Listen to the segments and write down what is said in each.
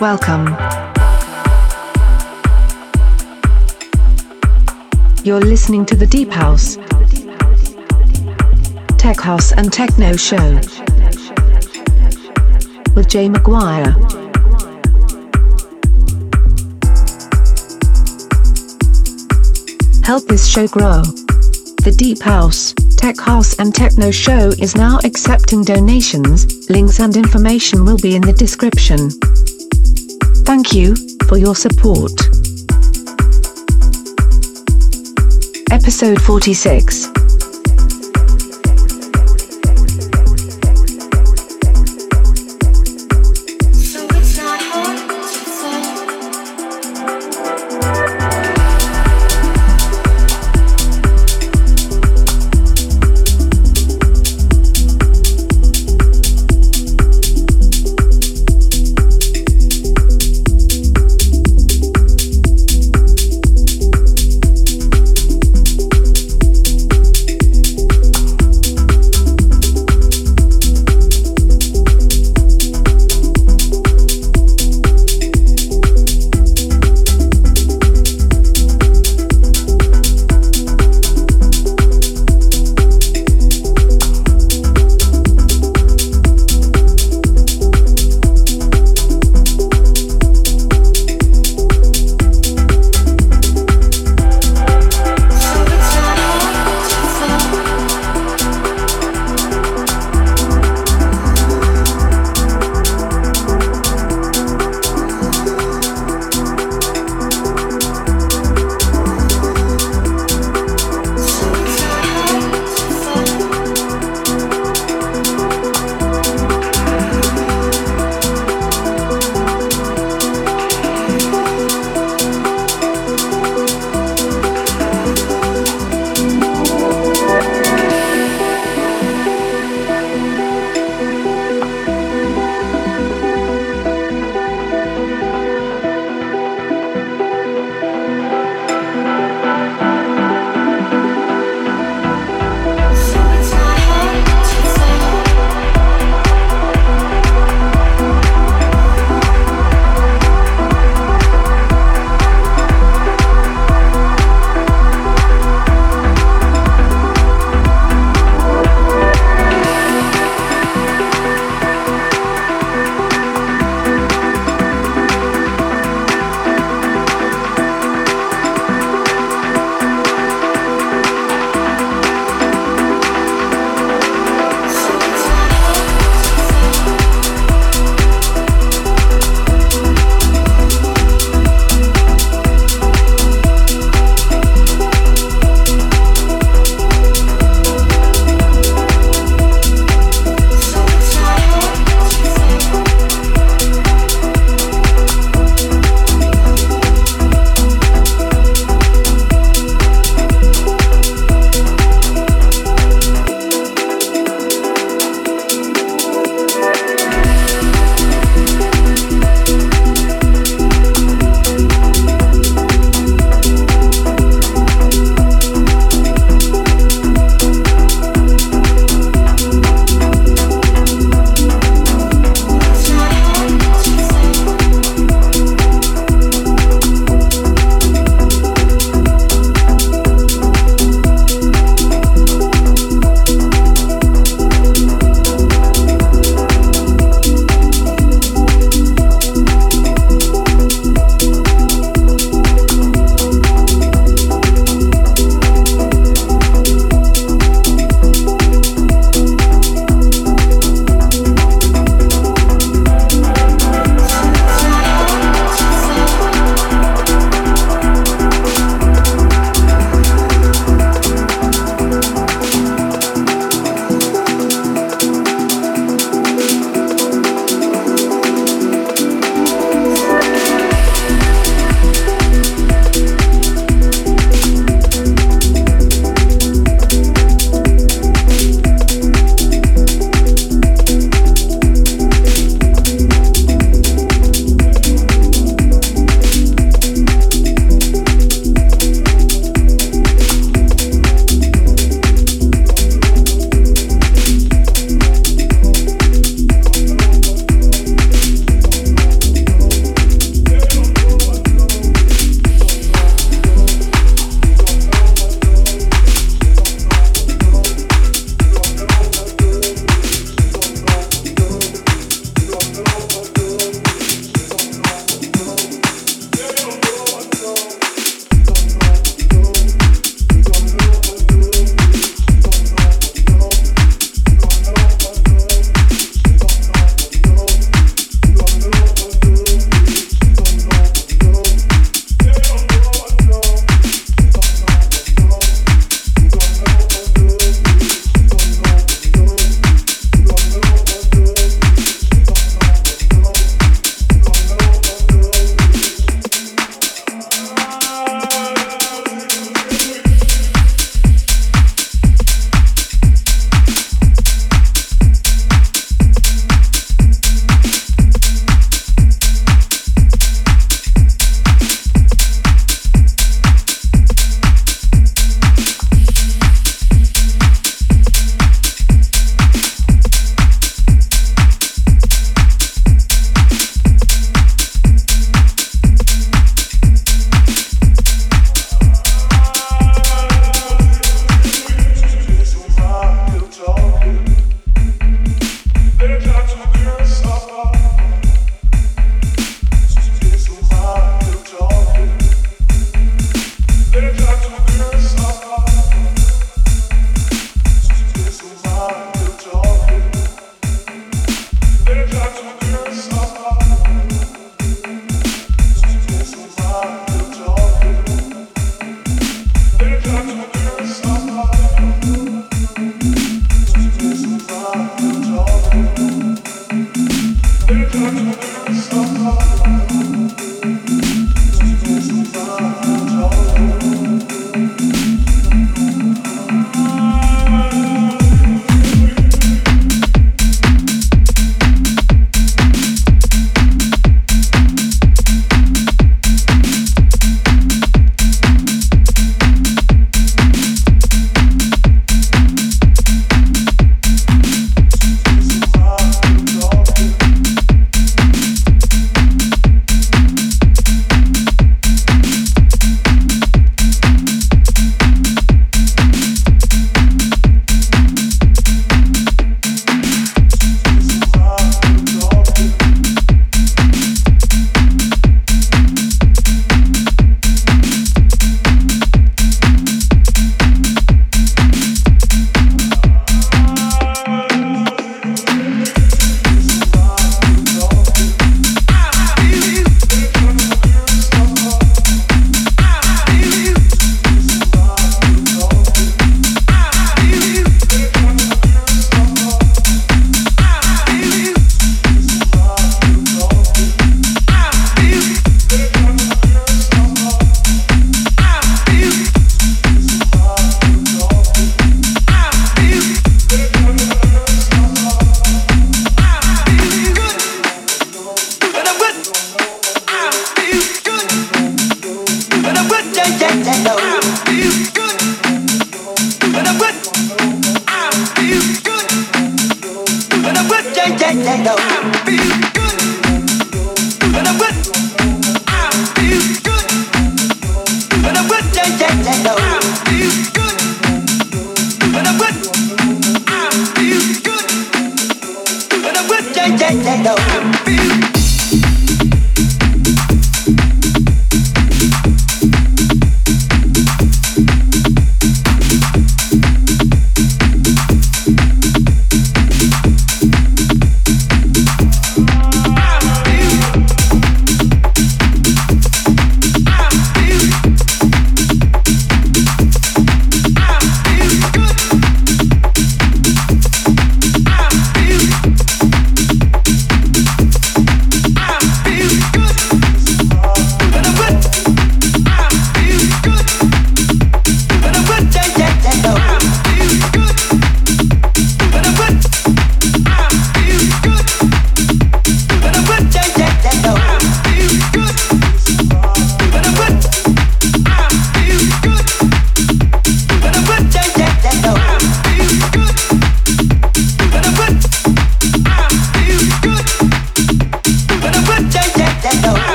Welcome. You're listening to the Deep House, Tech House and Techno Show with Jay McGuire. Help this show grow. The Deep House, Tech House and Techno Show is now accepting donations. Links and information will be in the description. Thank you for your support. Episode 46.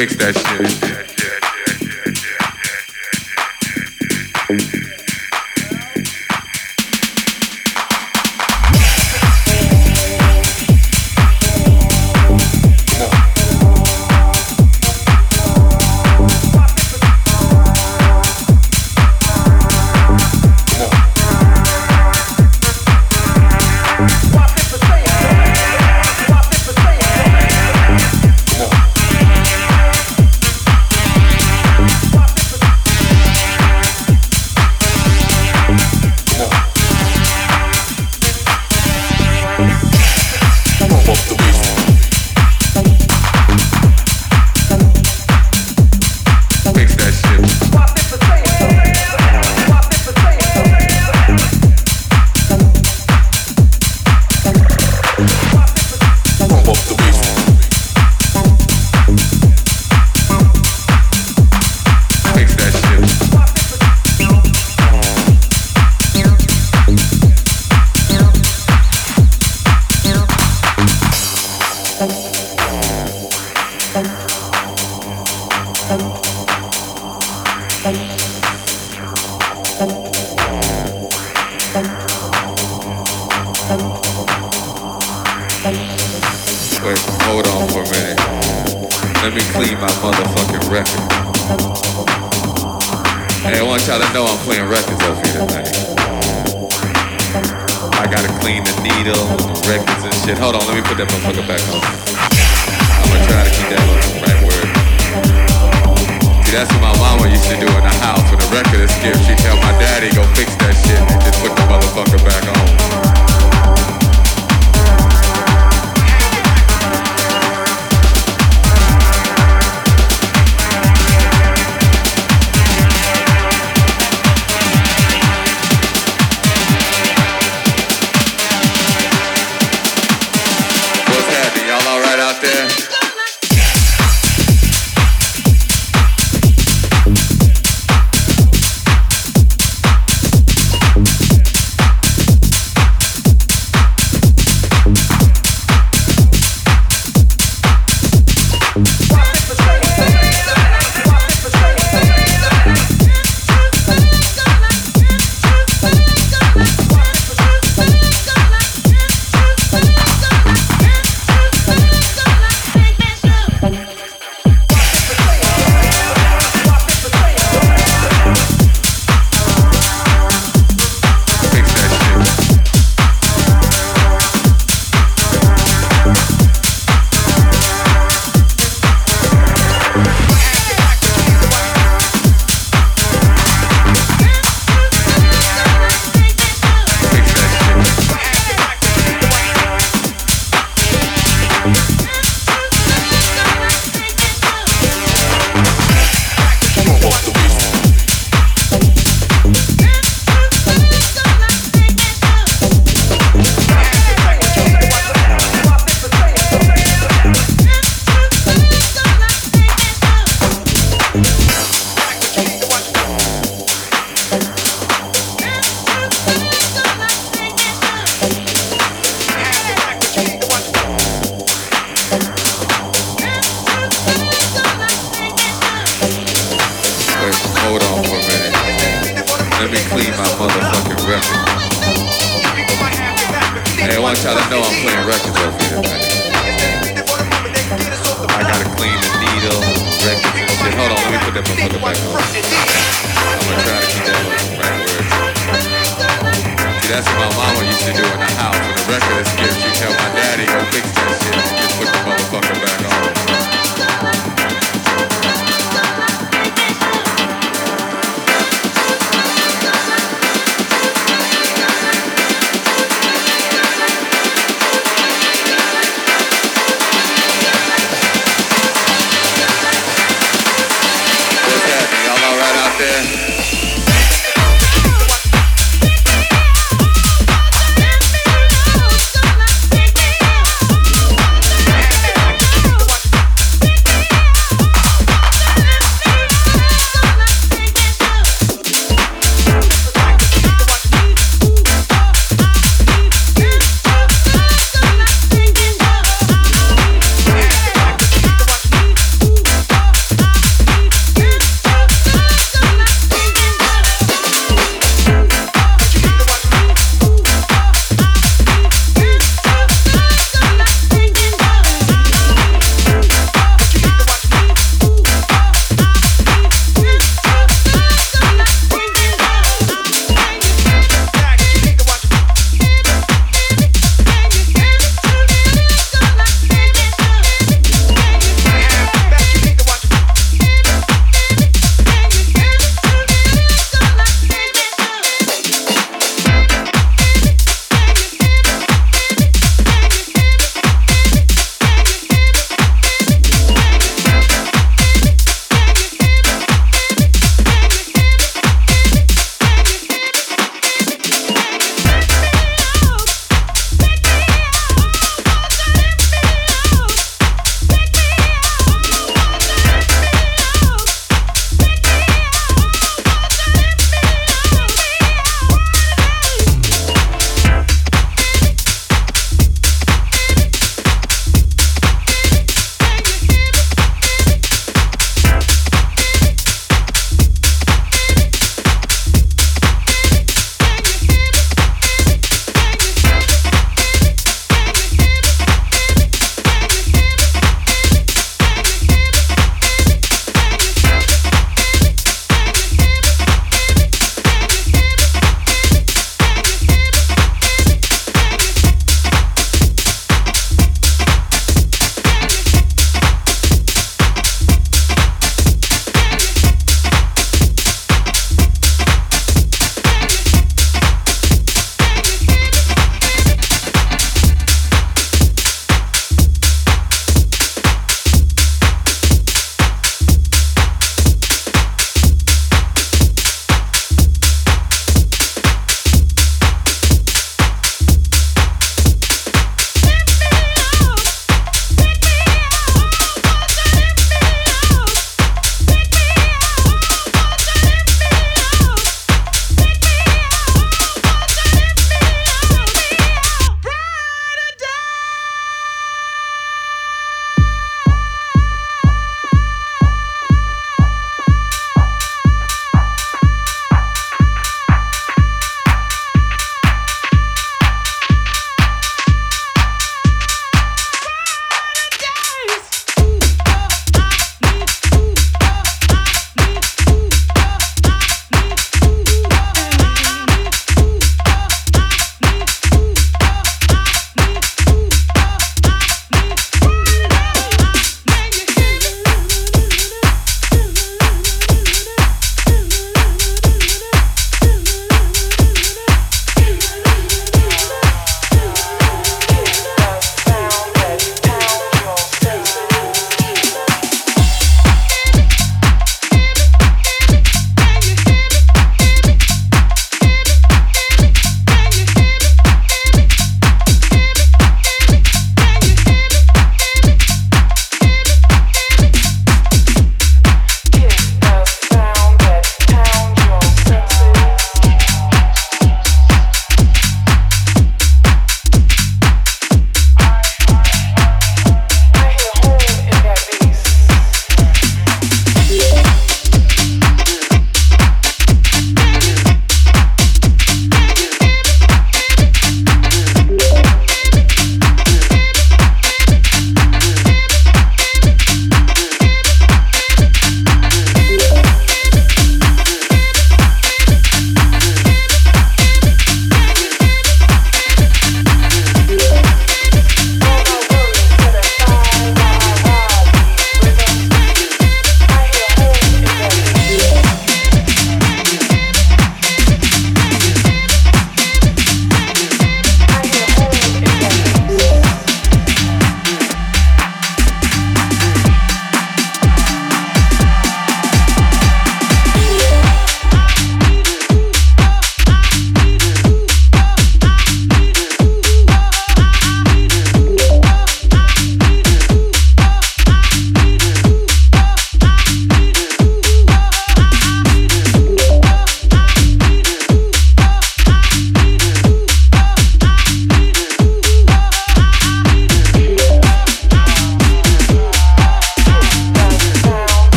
fix that shit.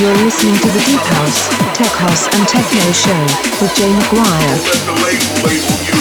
You're listening to the Deep House, Tech House and Techno Show with Jay McGuire.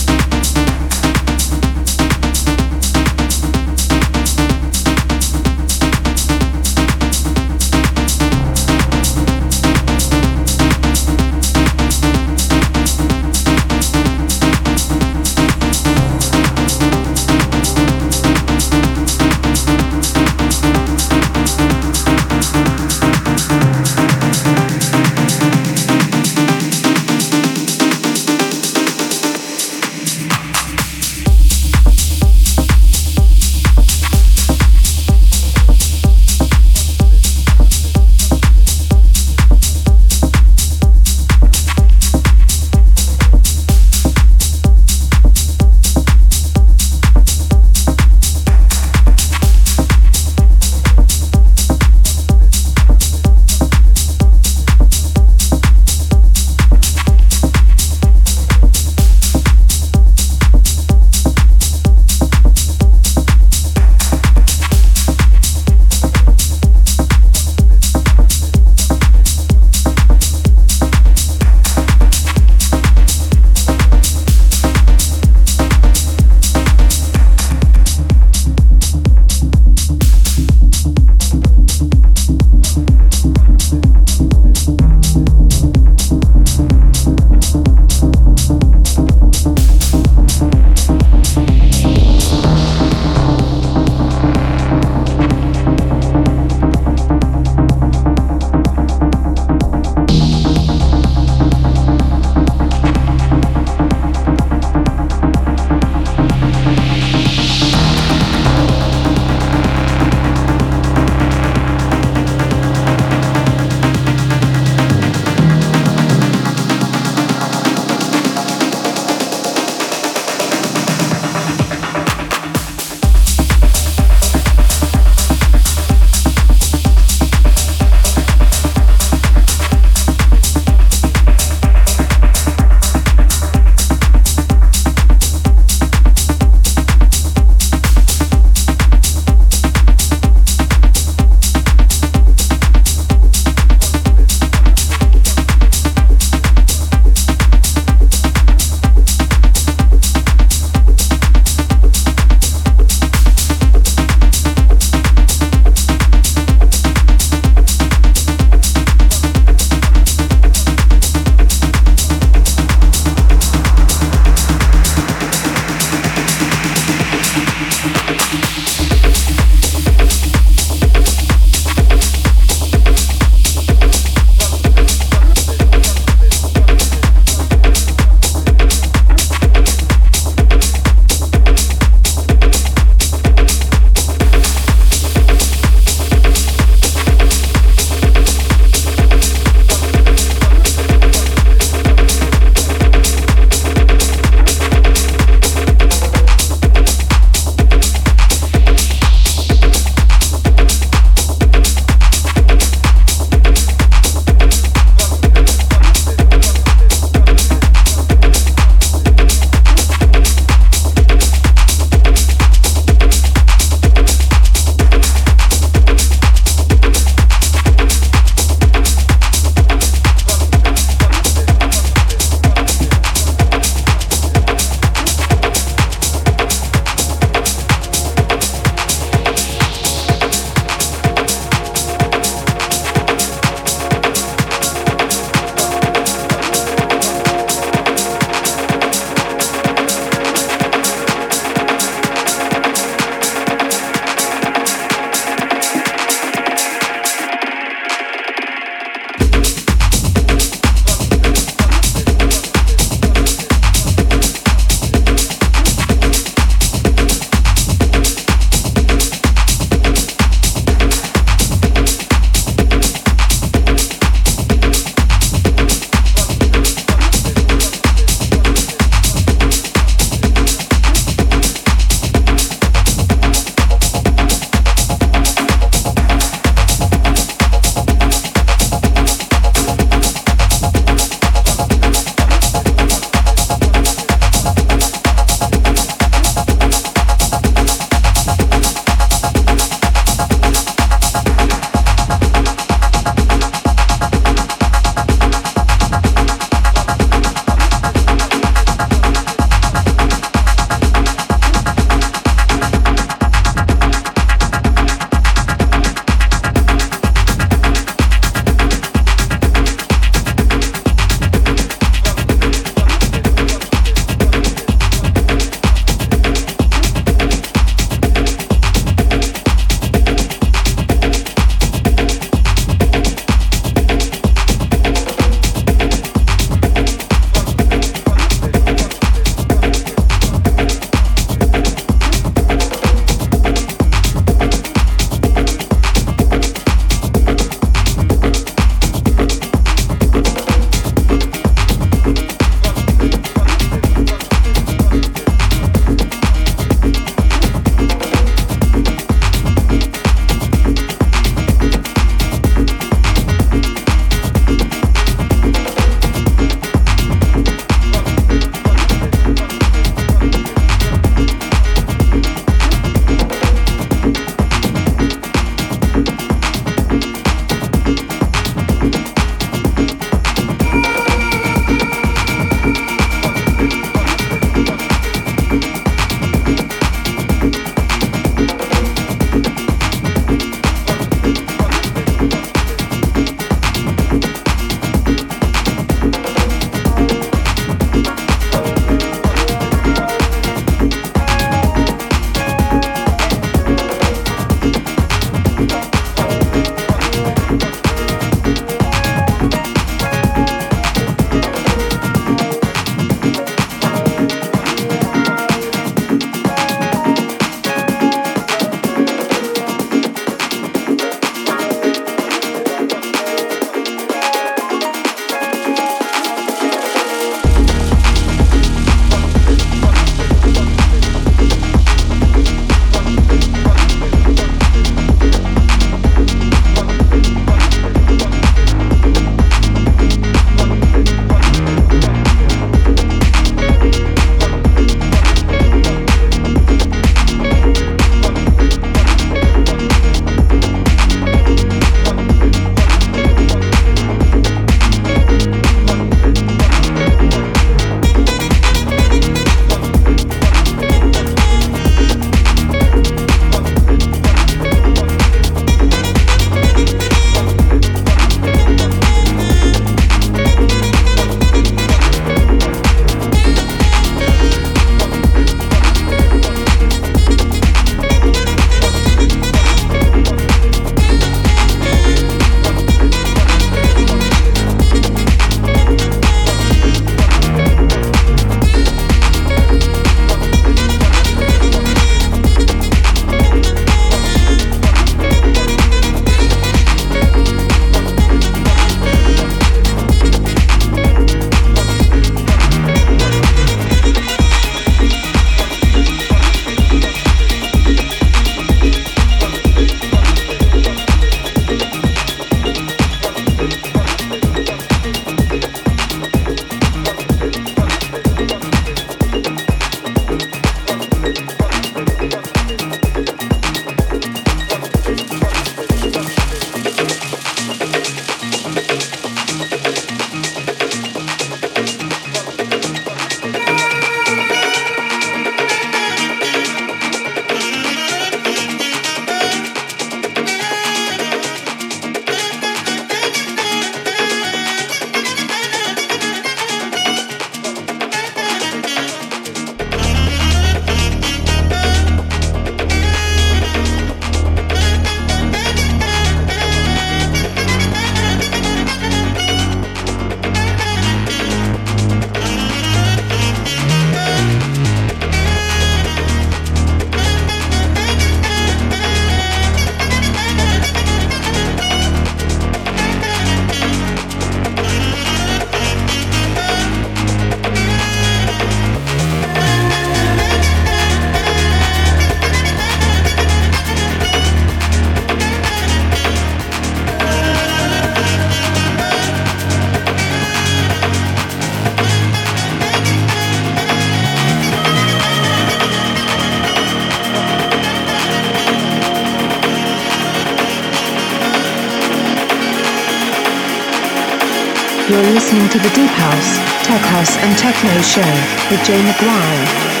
You're listening to The Deep House, Tech House and Techno Show with Jay McGuire.